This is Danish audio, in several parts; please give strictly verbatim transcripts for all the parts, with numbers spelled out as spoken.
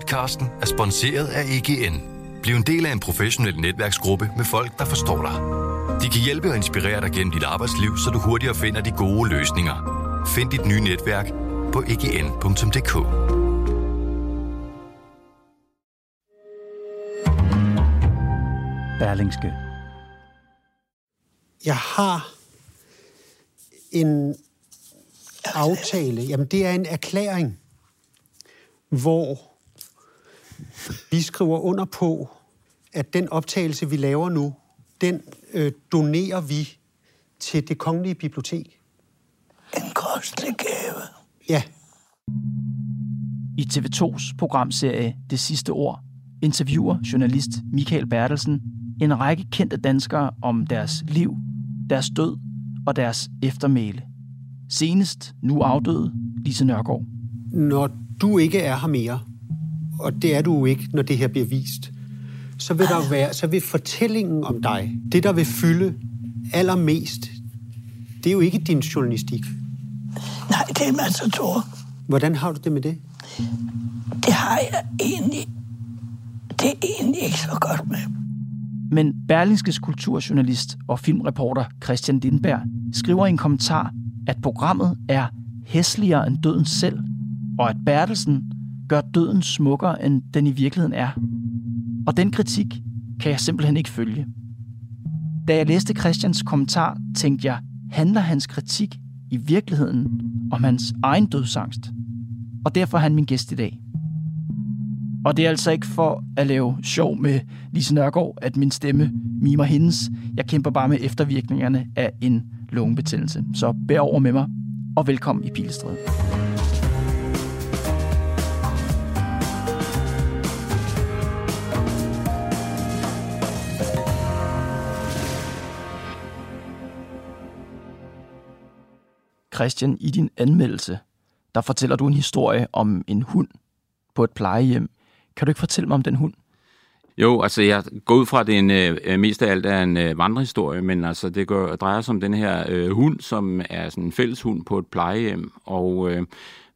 Podcasten er sponsoreret af E G N. Bliv en del af en professionel netværksgruppe med folk, der forstår dig. De kan hjælpe og inspirere dig gennem dit arbejdsliv, så du hurtigere finder de gode løsninger. Find dit nye netværk på e g n punktum d k. Berlingske. Jeg har en aftale, jamen det er en erklæring, hvor vi skriver under på, at den optagelse, vi laver nu, den øh, donerer vi til Det Kongelige Bibliotek. En kostelig gave. Ja. I T V to's programserie Det Sidste Ord interviewer journalist Michael Bertelsen en række kendte danskere om deres liv, deres død og deres eftermæle. Senest nu afdøde Lise Nørgaard. Når du ikke er her mere, og det er du jo ikke, når det her bliver vist, så vil der være, så vil fortællingen om dig, det der vil fylde allermest, det er jo ikke din journalistik. Nej, det er masser tårer. Hvordan har du det med det? Det har jeg egentlig, det er egentlig ikke så godt med. Men Berlingskes kulturjournalist og filmreporter Christian Lindberg skriver i en kommentar, at programmet er hæsligere end døden selv, og at Bertelsen gør døden smukkere, end den i virkeligheden er. Og den kritik kan jeg simpelthen ikke følge. Da jeg læste Christians kommentar, tænkte jeg, handler hans kritik i virkeligheden om hans egen dødsangst? Og derfor er han min gæst i dag. Og det er altså ikke for at lave sjov med Lise Nørgaard, at min stemme mimer hendes. Jeg kæmper bare med eftervirkningerne af en lungebetændelse. Så bær over med mig, og velkommen i Pilestræde. Christian, i din anmeldelse, der fortæller du en historie om en hund på et plejehjem. Kan du ikke fortælle mig om den hund? Jo, altså jeg går ud fra, at det er en, mest af alt er en vandrehistorie, men altså det går, drejer sig om den her øh, hund, som er sådan en fælleshund på et plejehjem, og øh,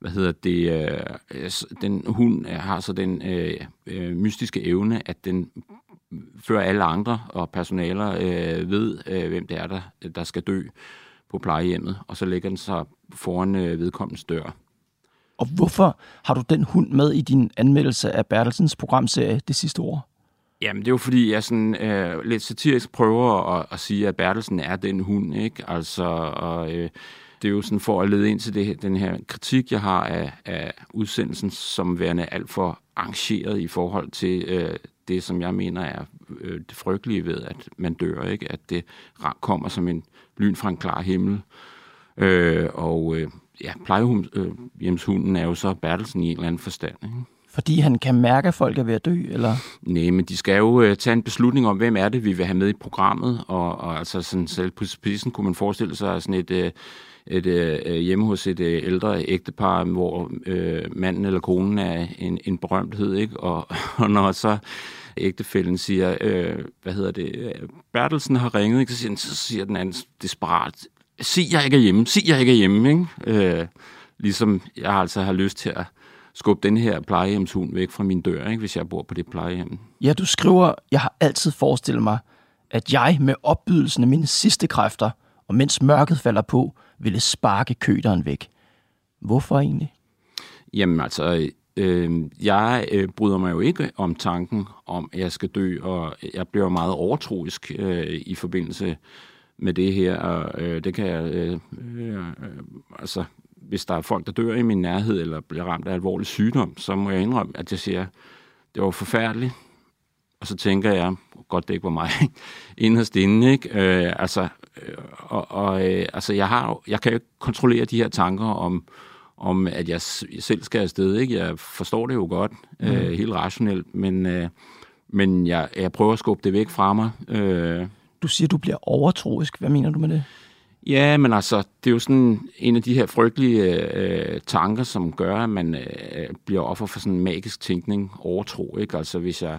hvad hedder det, øh, den hund har så den øh, øh, mystiske evne, at den fører alle andre og personaler øh, ved, øh, hvem det er, der, der skal dø på plejehjemmet, og så lægger den sig foran øh, vedkommens dør. Og hvorfor har du den hund med i din anmeldelse af Bertelsens programserie Det Sidste Ord? Jamen, det er jo fordi, jeg sådan, øh, lidt satirisk prøver at, at sige, at Bertelsen er den hund, ikke? Altså, og, øh, det er jo sådan for at lede ind til det, den her kritik, jeg har af, af udsendelsen, som værende alt for arrangeret i forhold til øh, det, som jeg mener er øh, det frygtelige ved, at man dør, ikke? At det kommer som en lyn fra en klar himmel. Øh, og øh, ja, plejehjemshunden er jo så Bertelsen i en eller anden forstand, ikke? Fordi han kan mærke, at folk er ved at dø, eller? Nej, men de skal jo øh, tage en beslutning om, hvem er det, vi vil have med i programmet, og, og altså sådan selv på spidsen kunne man forestille sig sådan et, øh, et øh, hjemme hos et øh, ældre ægtepar, hvor øh, manden eller konen er en, en berømthed, ikke? Og, og når så ægtefælden siger, øh, hvad hedder det, Bertelsen har ringet, ikke? Så, siger den, så siger den anden desperat, sig jeg ikke er hjemme, sig jeg ikke er hjemme, ikke? Øh, ligesom jeg altså har lyst til at skub den her plejehjemshund væk fra min dør, ikke, hvis jeg bor på det plejehjem. Ja, du skriver, jeg har altid forestillet mig, at jeg med opbydelsen af mine sidste kræfter, og mens mørket falder på, ville sparke køderen væk. Hvorfor egentlig? Jamen altså, øh, jeg øh, bryder mig jo ikke om tanken om, at jeg skal dø, og jeg bliver meget overtroisk øh, i forbindelse med det her, og øh, det kan jeg... Øh, øh, øh, altså... Hvis der er folk, der dør i min nærhed, eller bliver ramt af alvorlig sygdom, så må jeg indrømme, at jeg siger, det var forfærdeligt. Og så tænker jeg, godt det ikke var mig, inderst inde, ikke? Øh, altså, øh, og, og, øh, altså jeg, har, jeg kan jo ikke kontrollere de her tanker om, om at jeg selv skal afsted, ikke? Jeg forstår det jo godt, mm. øh, helt rationelt, men, øh, men jeg, jeg prøver at skubbe det væk fra mig. Øh. Du siger, du bliver overtroisk. Hvad mener du med det? Ja, men altså, det er jo sådan en af de her frygtelige øh, tanker, som gør, at man øh, bliver offer for sådan en magisk tænkning, overtro, ikke? Altså, hvis jeg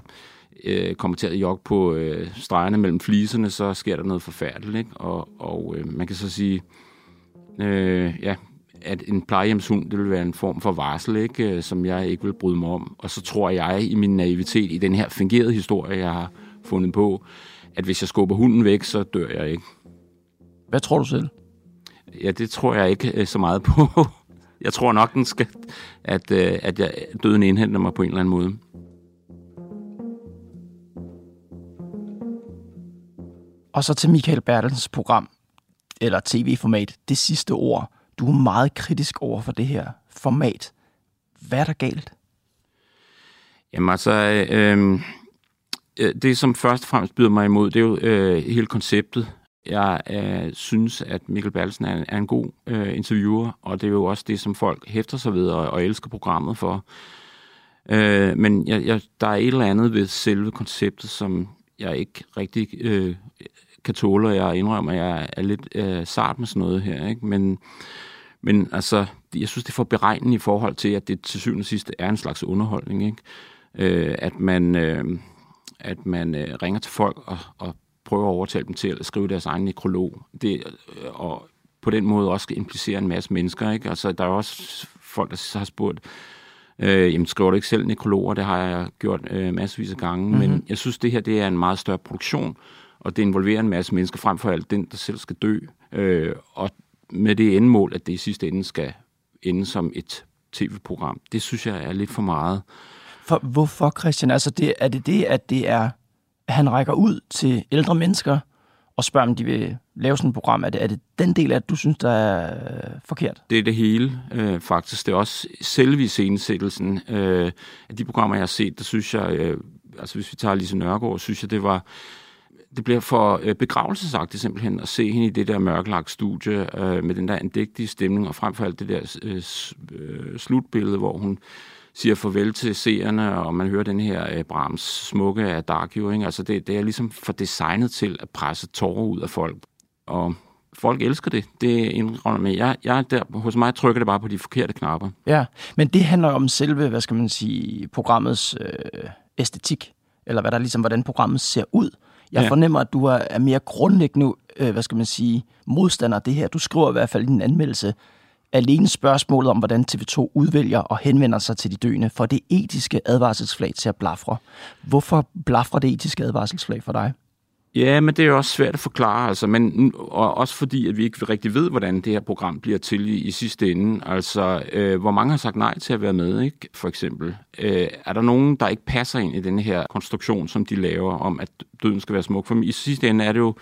øh, kommer til at jogge på øh, stregerne mellem fliserne, så sker der noget forfærdeligt, ikke? Og, og øh, man kan så sige, øh, ja, at en plejehjemshund, det ville være en form for varsel, ikke? Som jeg ikke vil bryde mig om. Og så tror jeg i min naivitet, i den her fingerede historie, jeg har fundet på, at hvis jeg skubber hunden væk, så dør jeg ikke. Hvad tror du selv? Ja, det tror jeg ikke så meget på. Jeg tror nok, den skal, at, at jeg, døden indhenter mig på en eller anden måde. Og så til Michael Bertelsens program, eller tv-format, Det Sidste Ord. Du er meget kritisk over for det her format. Hvad er der galt? Jamen altså, øh, det som først og fremmest byder mig imod, det er jo øh, hele konceptet. Jeg øh, synes, at Mikkel Balsen er en, er en god øh, interviewer, og det er jo også det, som folk hæfter sig ved og, og elsker programmet for. Øh, men jeg, jeg, der er et eller andet ved selve konceptet, som jeg ikke rigtig øh, kan tåle, og jeg indrømmer, at jeg er lidt øh, sart med sådan noget her, ikke? Men, men altså, jeg synes, det er for beregnende i forhold til, at det til syvende og sidst er en slags underholdning, ikke? Øh, at man, øh, at man øh, ringer til folk og, og prøver at overtale dem til at skrive deres egen nekrolog, det, og på den måde også implicerer en masse mennesker, ikke? Altså, der er også folk, der har spurgt, Øh, jamen, skriver du ikke selv nekrologer? Det har jeg gjort øh, massevis af gange, mm-hmm. Men jeg synes, det her det er en meget større produktion, og det involverer en masse mennesker, frem for alt den, der selv skal dø, øh, og med det endemål, at det i sidste ende skal ende som et tv-program. Det synes jeg er lidt for meget. For, hvorfor, Christian? Altså, det, er det det, at det er, at han rækker ud til ældre mennesker og spørger, om de vil lave sådan et program? Er det, er det den del af det, du synes, der er øh, forkert? Det er det hele, øh, faktisk. Det er også selve iscenesættelsen øh, af de programmer, jeg har set, der synes jeg, øh, altså hvis vi tager Lise Nørgaard, synes jeg, det var, det bliver for øh, begravelsesagtigt simpelthen, at se hende i det der mørkelagt studie, øh, med den der andægtige stemning, og frem for alt det der øh, slutbillede, hvor hun siger farvel til seerne, og man hører den her eh, Brahms smukke af Adagio, ikke? Altså det, det er ligesom for designet til at presse tårer ud af folk. Og folk elsker det. Det indrømmer jeg. Jeg, jeg der, hos mig trykker det bare på de forkerte knapper. Ja, men det handler om selve, hvad skal man sige, programmets øh, æstetik, eller hvad der ligesom, hvordan programmet ser ud. Jeg ja. fornemmer, at du er, er mere grundlæggende, øh, hvad skal man sige, modstander af det her. Du skriver i hvert fald i din anmeldelse, alene spørgsmålet om, hvordan T V to udvælger og henvender sig til de døende, for det etiske advarselsflag til at blafre. Hvorfor blafrer det etiske advarselsflag for dig? Ja, men det er jo også svært at forklare, altså, men, og også fordi, at vi ikke rigtig ved, hvordan det her program bliver til i, i sidste ende. Altså, øh, hvor mange har sagt nej til at være med, ikke? For eksempel. Øh, er der nogen, der ikke passer ind i den her konstruktion, som de laver, om at døden skal være smuk? For i sidste ende er det jo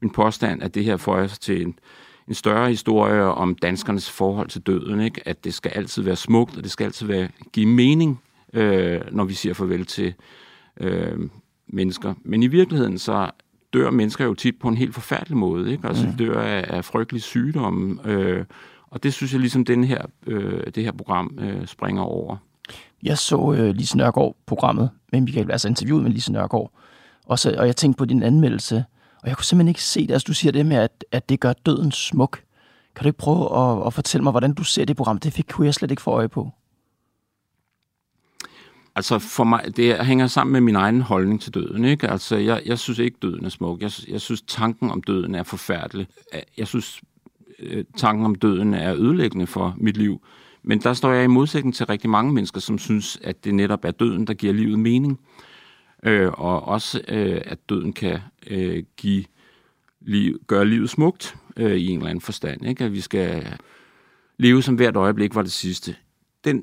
min påstand, at det her føjer sig til en en større historie om danskernes forhold til døden, ikke? At det skal altid være smukt, og det skal altid være, give mening, øh, når vi siger farvel til øh, mennesker. Men i virkeligheden så dør mennesker jo tit på en helt forfærdelig måde, ikke? Altså, de dør af, af frygtelige sygdomme, øh, og det synes jeg ligesom den her, øh, det her program øh, springer over. Jeg så øh, Lise Nørgaard-programmet med Michael, altså interviewet med Lise Nørgaard, og, så, og jeg tænkte på din anmeldelse, og jeg kunne simpelthen ikke se det. Altså, du siger det med, at, at det gør døden smuk. Kan du ikke prøve at, at fortælle mig, hvordan du ser det program? Det fik jeg slet ikke for øje på. Altså, for mig, det hænger sammen med min egen holdning til døden, ikke? Altså, jeg, jeg synes ikke, døden er smuk. Jeg, jeg synes, tanken om døden er forfærdelig. Jeg synes, tanken om døden er ødelæggende for mit liv. Men der står jeg i modsætning til rigtig mange mennesker, som synes, at det netop er døden, der giver livet mening. Øh, og også, øh, at døden kan øh, give liv, gøre livet smukt øh, i en eller anden forstand, ikke? At vi skal leve som hvert øjeblik var det sidste. Den,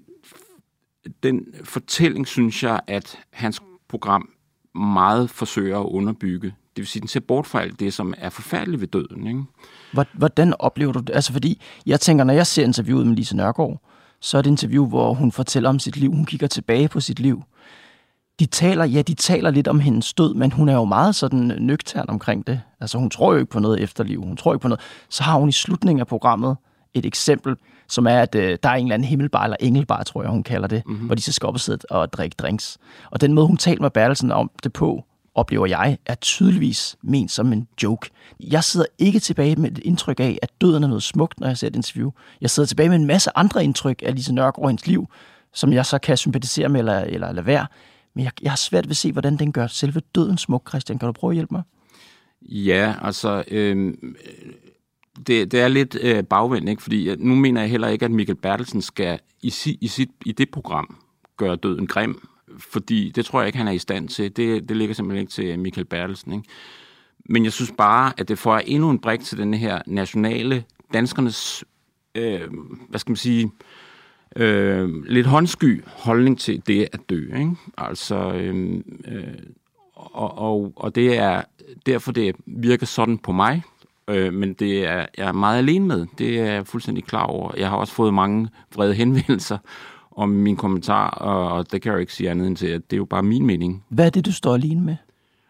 den fortælling, synes jeg, at hans program meget forsøger at underbygge. Det vil sige, at den ser bort fra alt det, som er forfærdeligt ved døden, ikke? Hvordan oplever du det? Altså, fordi jeg tænker, når jeg ser interviewet med Lise Nørgaard, så er det et interview, hvor hun fortæller om sit liv. Hun kigger tilbage på sit liv. De taler, ja, de taler lidt om hendes død, men hun er jo meget sådan nøgtern omkring det. Altså, hun tror jo ikke på noget efterliv, hun tror ikke på noget. Så har hun i slutningen af programmet et eksempel, som er, at øh, der er en eller anden himmelbar, eller engelbar, tror jeg, hun kalder det, mm-hmm. hvor de så skal op og sidde og drikke drinks. Og den måde, hun taler med Bertelsen om det på, oplever jeg, er tydeligvis ment som en joke. Jeg sidder ikke tilbage med et indtryk af, at døden er noget smukt, når jeg ser et interview. Jeg sidder tilbage med en masse andre indtryk af Lise Nørgaard hendes liv, som jeg så kan sympatisere med eller, eller lade være. Men jeg, jeg har svært ved at se, hvordan den gør selve døden smuk, Christian. Kan du prøve at hjælpe mig? Ja, altså, øh, det, det er lidt øh, bagvendt, ikke? Fordi nu mener jeg heller ikke, at Michael Bertelsen skal i, si, i, sit, i det program gøre døden grim, fordi det tror jeg ikke, han er i stand til. Det, det ligger simpelthen ikke til Michael Bertelsen, ikke? Men jeg synes bare, at det får endnu en brik til den her nationale, danskernes, øh, hvad skal man sige, øh, lidt håndsky holdning til det at dø, ikke? Altså, øh, øh, og, og, og det er derfor, det virker sådan på mig, øh, men det er jeg er meget alene med. Det er jeg fuldstændig klar over. Jeg har også fået mange vrede henvendelser om min kommentar, og, og det kan jeg jo ikke sige andet end til, at det er jo bare min mening. Hvad er det, du står alene med?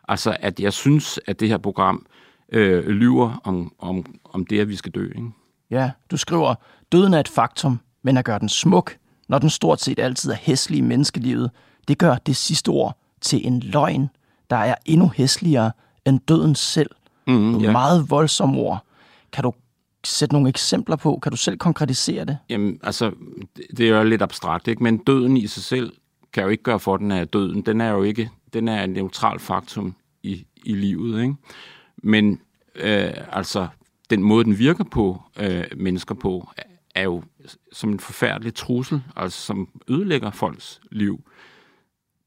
Altså, at jeg synes, at det her program øh, lyver om, om, om det, at vi skal dø, ikke? Ja, du skriver, døden er et faktum, men at gøre den smuk, når den stort set altid er hæslig i menneskelivet, det gør det sidste ord til en løgn, der er endnu hæsligere end døden selv. Mm, yeah. Meget voldsomme ord. Kan du sætte nogle eksempler på? Kan du selv konkretisere det? Jamen, altså, det er jo lidt abstrakt, ikke? Men døden i sig selv kan jo ikke gøre for, den er døden. Den er jo ikke... Den er et neutralt faktum i, i livet, ikke? Men øh, altså, den måde, den virker på øh, mennesker på, er jo som en forfærdelig trussel, altså som ødelægger folks liv.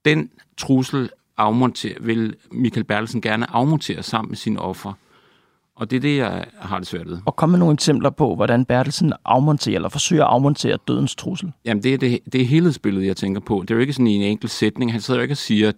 Den trussel afmonter, vil Michael Bertelsen gerne afmontere sammen med sine ofre. Og det er det, jeg har det svært ved. Og kom med nogle eksempler på, hvordan Bertelsen afmonterer eller forsøger at afmontere dødens trussel. Jamen, det er, det, det er helhedsbilledet, jeg tænker på. Det er jo ikke sådan en enkelt sætning. Han sidder jo ikke og siger, at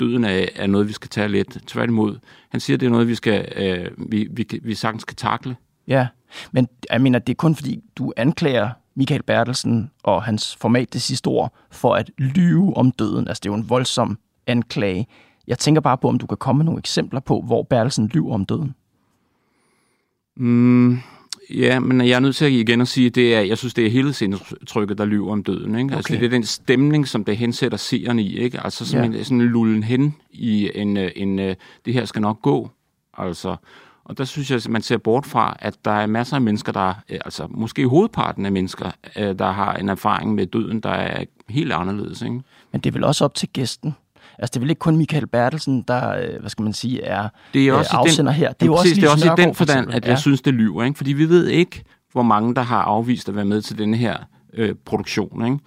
døden er, er noget, vi skal tage lidt. Tværtimod. Han siger, at det er noget, vi, skal, øh, vi, vi, vi sagtens kan takle. Ja, men jeg mener, det er kun fordi, du anklager Michael Bertelsen og hans format Det Sidste Ord for at lyve om døden. Altså, det er jo en voldsom anklage. Jeg tænker bare på, om du kan komme med nogle eksempler på, hvor Bertelsen lyver om døden. Mm, ja, men jeg er nødt til at igen at sige, at det er, jeg synes, det er helhedsindtrykket, der lyver om døden, ikke? Okay. Altså, det er den stemning, som det hensætter seeren i, ikke? Altså sådan, yeah. en, sådan en lullen hen i en, en, en, det her skal nok gå, altså. Og der synes jeg, at man ser bort fra, at der er masser af mennesker, der, altså måske hovedparten af mennesker, der har en erfaring med døden, der er helt anderledes, ikke? Men det er vel også op til gæsten. Altså, det er vel ikke kun Michael Bertelsen, der, hvad skal man sige, er, det er også afsender den, her. Det er, jo præcis, også det er også i den forstand, at jeg ja. synes, det lyver, ikke? Fordi vi ved ikke, hvor mange, der har afvist at være med til denne her øh, produktion, ikke?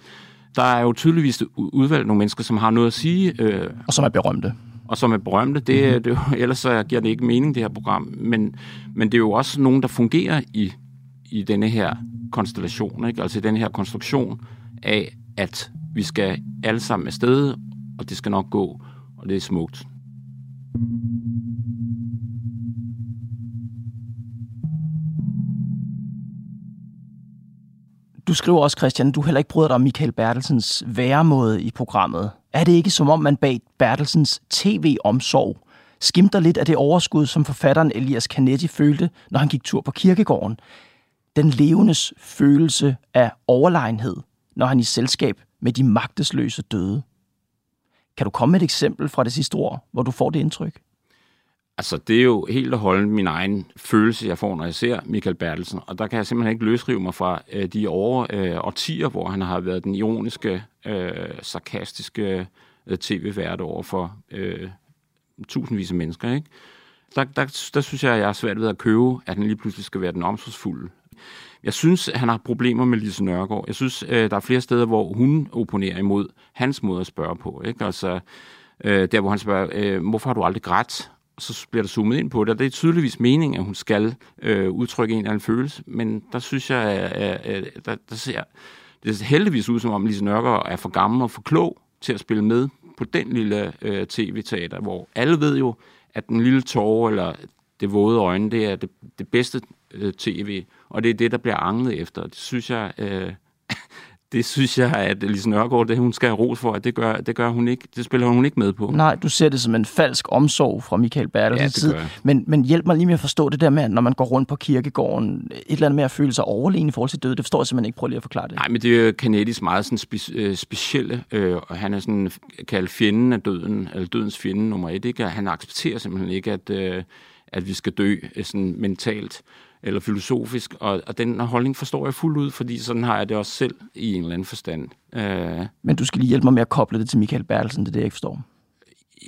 Der er jo tydeligvis udvalgt nogle mennesker, som har noget at sige. Øh, og som er berømte. Og som er berømte. Det, mm-hmm. det, det, ellers så giver det ikke mening, det her program. Men, men det er jo også nogen, der fungerer i, i denne her konstellation, ikke? Altså i denne her konstruktion af, at vi skal alle sammen afsted, og det skal nok gå, og det er smukt. Du skriver også, Christian, du heller ikke bryder dig om Michael Bertelsens væremåde i programmet. Er det ikke som om, man bag Bertelsens tv-omsorg skimter lidt af det overskud, som forfatteren Elias Canetti følte, når han gik tur på kirkegården? Den levendes følelse af overlegenhed, når han er i selskab med de magtesløse døde. Kan du komme med et eksempel fra Det Sidste Ord, hvor du får det indtryk? Altså, det er jo helt at holde min egen følelse, jeg får, når jeg ser Michael Bertelsen. Og der kan jeg simpelthen ikke løsrive mig fra øh, de over øh, årtier, hvor han har været den ironiske, øh, sarkastiske øh, tv-vært over for øh, tusindvis af mennesker, ikke? Der, der, der synes jeg, jeg er svært ved at købe, at han lige pludselig skal være den omsorgsfulde. Jeg synes, han har problemer med Lise Nørgaard. Jeg synes, der er flere steder, hvor hun opponerer imod hans måde at spørge på, ikke? Altså, der hvor han spørger, hvorfor har du aldrig grædt? Så bliver der zoomet ind på det, og det er tydeligvis meningen, at hun skal udtrykke en eller anden følelse, men der synes jeg, der, der ser det heldigvis ud, som om Lise Nørgaard er for gammel og for klog til at spille med på den lille tv-teater, hvor alle ved jo, at den lille tårer eller det våde øjne, det er det, det bedste tv, og det er det, der bliver anglet efter. Det synes jeg, øh, det synes jeg, at Lise Nørgaard, det hun skal have ros for, at det gør, det gør hun ikke, det spiller hun ikke med på. Nej, du ser det som en falsk omsorg fra Michael Bertelsens side. Ja, men, men hjælp mig lige med at forstå det der med, når man går rundt på kirkegården, et eller andet med at føle sig overlegen i forhold til døde, det forstår jeg simpelthen ikke. Prøv lige at forklare det. Nej, men det er jo Canettis meget sådan spe, specielle, øh, og han er sådan kaldt fjenden af døden, eller dødens fjende nummer et, ikke? Han accepterer simpelthen ikke, at, øh, at vi skal dø sådan mentalt eller filosofisk, og, og den holdning forstår jeg fuldt ud, fordi sådan har jeg det også selv i en eller anden forstand. Øh, Men du skal lige hjælpe mig med at koble det til Michael Bertelsen, det er det, jeg ikke forstår.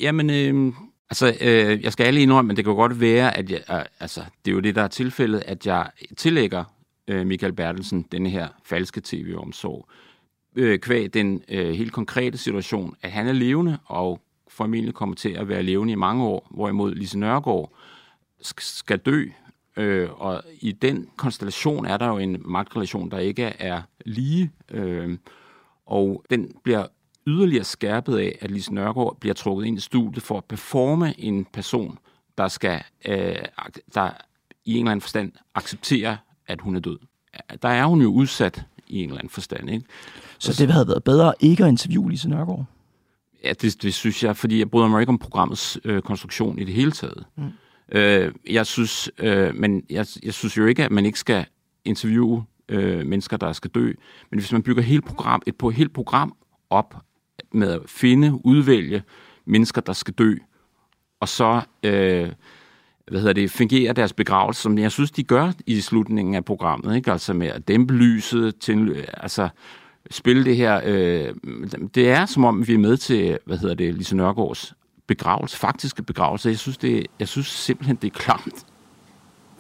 Jamen, øh, Altså, øh, jeg skal alle indrømme, men det kan godt være, at jeg, øh, altså, det er jo det, der er tilfældet, at jeg tillægger øh, Michael Bertelsen denne her falske tv-omsorg. Øh, kvæg den øh, helt konkrete situation, at han er levende, og formentlig kommer til at være levende i mange år, hvorimod Lise Nørgaard skal dø, øh, og i den konstellation er der jo en magtrelation, der ikke er lige, øh, og den bliver yderligere skærpet af, at Lise Nørgaard bliver trukket ind i studiet for at performe en person, der skal øh, der i en eller anden forstand acceptere, at hun er død. Der er hun jo udsat i en eller anden forstand, ikke? Så det havde været bedre ikke at interviewe Lise Nørgaard? Ja, det, det synes jeg, fordi jeg bryder mig ikke om programmets øh, konstruktion i det hele taget. Mm. Øh, jeg synes, øh, men jeg, jeg synes jo ikke, at man ikke skal interviewe øh, mennesker, der skal dø. Men hvis man bygger hele program, et, et helt program op med at finde, udvælge mennesker, der skal dø, og så øh, hvad hedder det, fungerer deres begravelse, som jeg synes, de gør i slutningen af programmet, ikke? Altså med at dæmpe lyset, til, altså spille det her. Øh, det er som om, vi er med til, hvad hedder det, Lise Nørgaards begravelse, faktiske begravelse. Jeg synes, det, jeg synes simpelthen, det er klamt.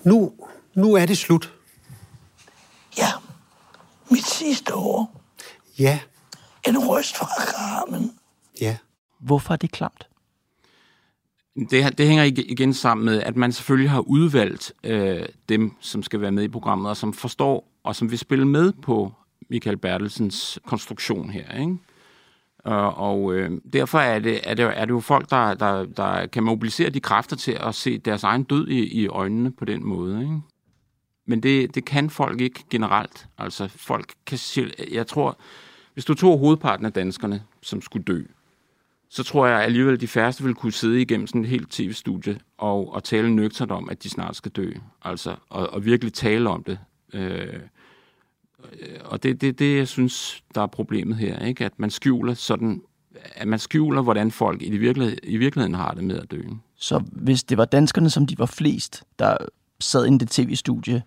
Nu, nu er det slut. Ja, mit sidste år. Ja. En røst fra graven. Ja. Hvorfor er det klamt? Det, det hænger igen sammen med, at man selvfølgelig har udvalgt øh, dem, som skal være med i programmet, og som forstår, og som vil spille med på Michael Bertelsens konstruktion her, ikke? Og, og øh, derfor er det, er, det, er det jo folk, der, der, der kan mobilisere de kræfter til at se deres egen død i, i øjnene på den måde, ikke? Men det, det kan folk ikke generelt. Altså, folk kan... Jeg tror... Hvis du tog hovedparten af danskerne, som skulle dø, så tror jeg alligevel, at de færreste ville kunne sidde igennem sådan et helt tv-studie og, og tale nøgternt om, at de snart skal dø. Altså, og, og virkelig tale om det. Øh, og det er det, det, jeg synes, der er problemet her, ikke? At man skjuler sådan, at man skjuler, hvordan folk i, det virkelighed, i virkeligheden har det med at dø. Så hvis det var danskerne, som de var flest, der sad inde i det tv-studie,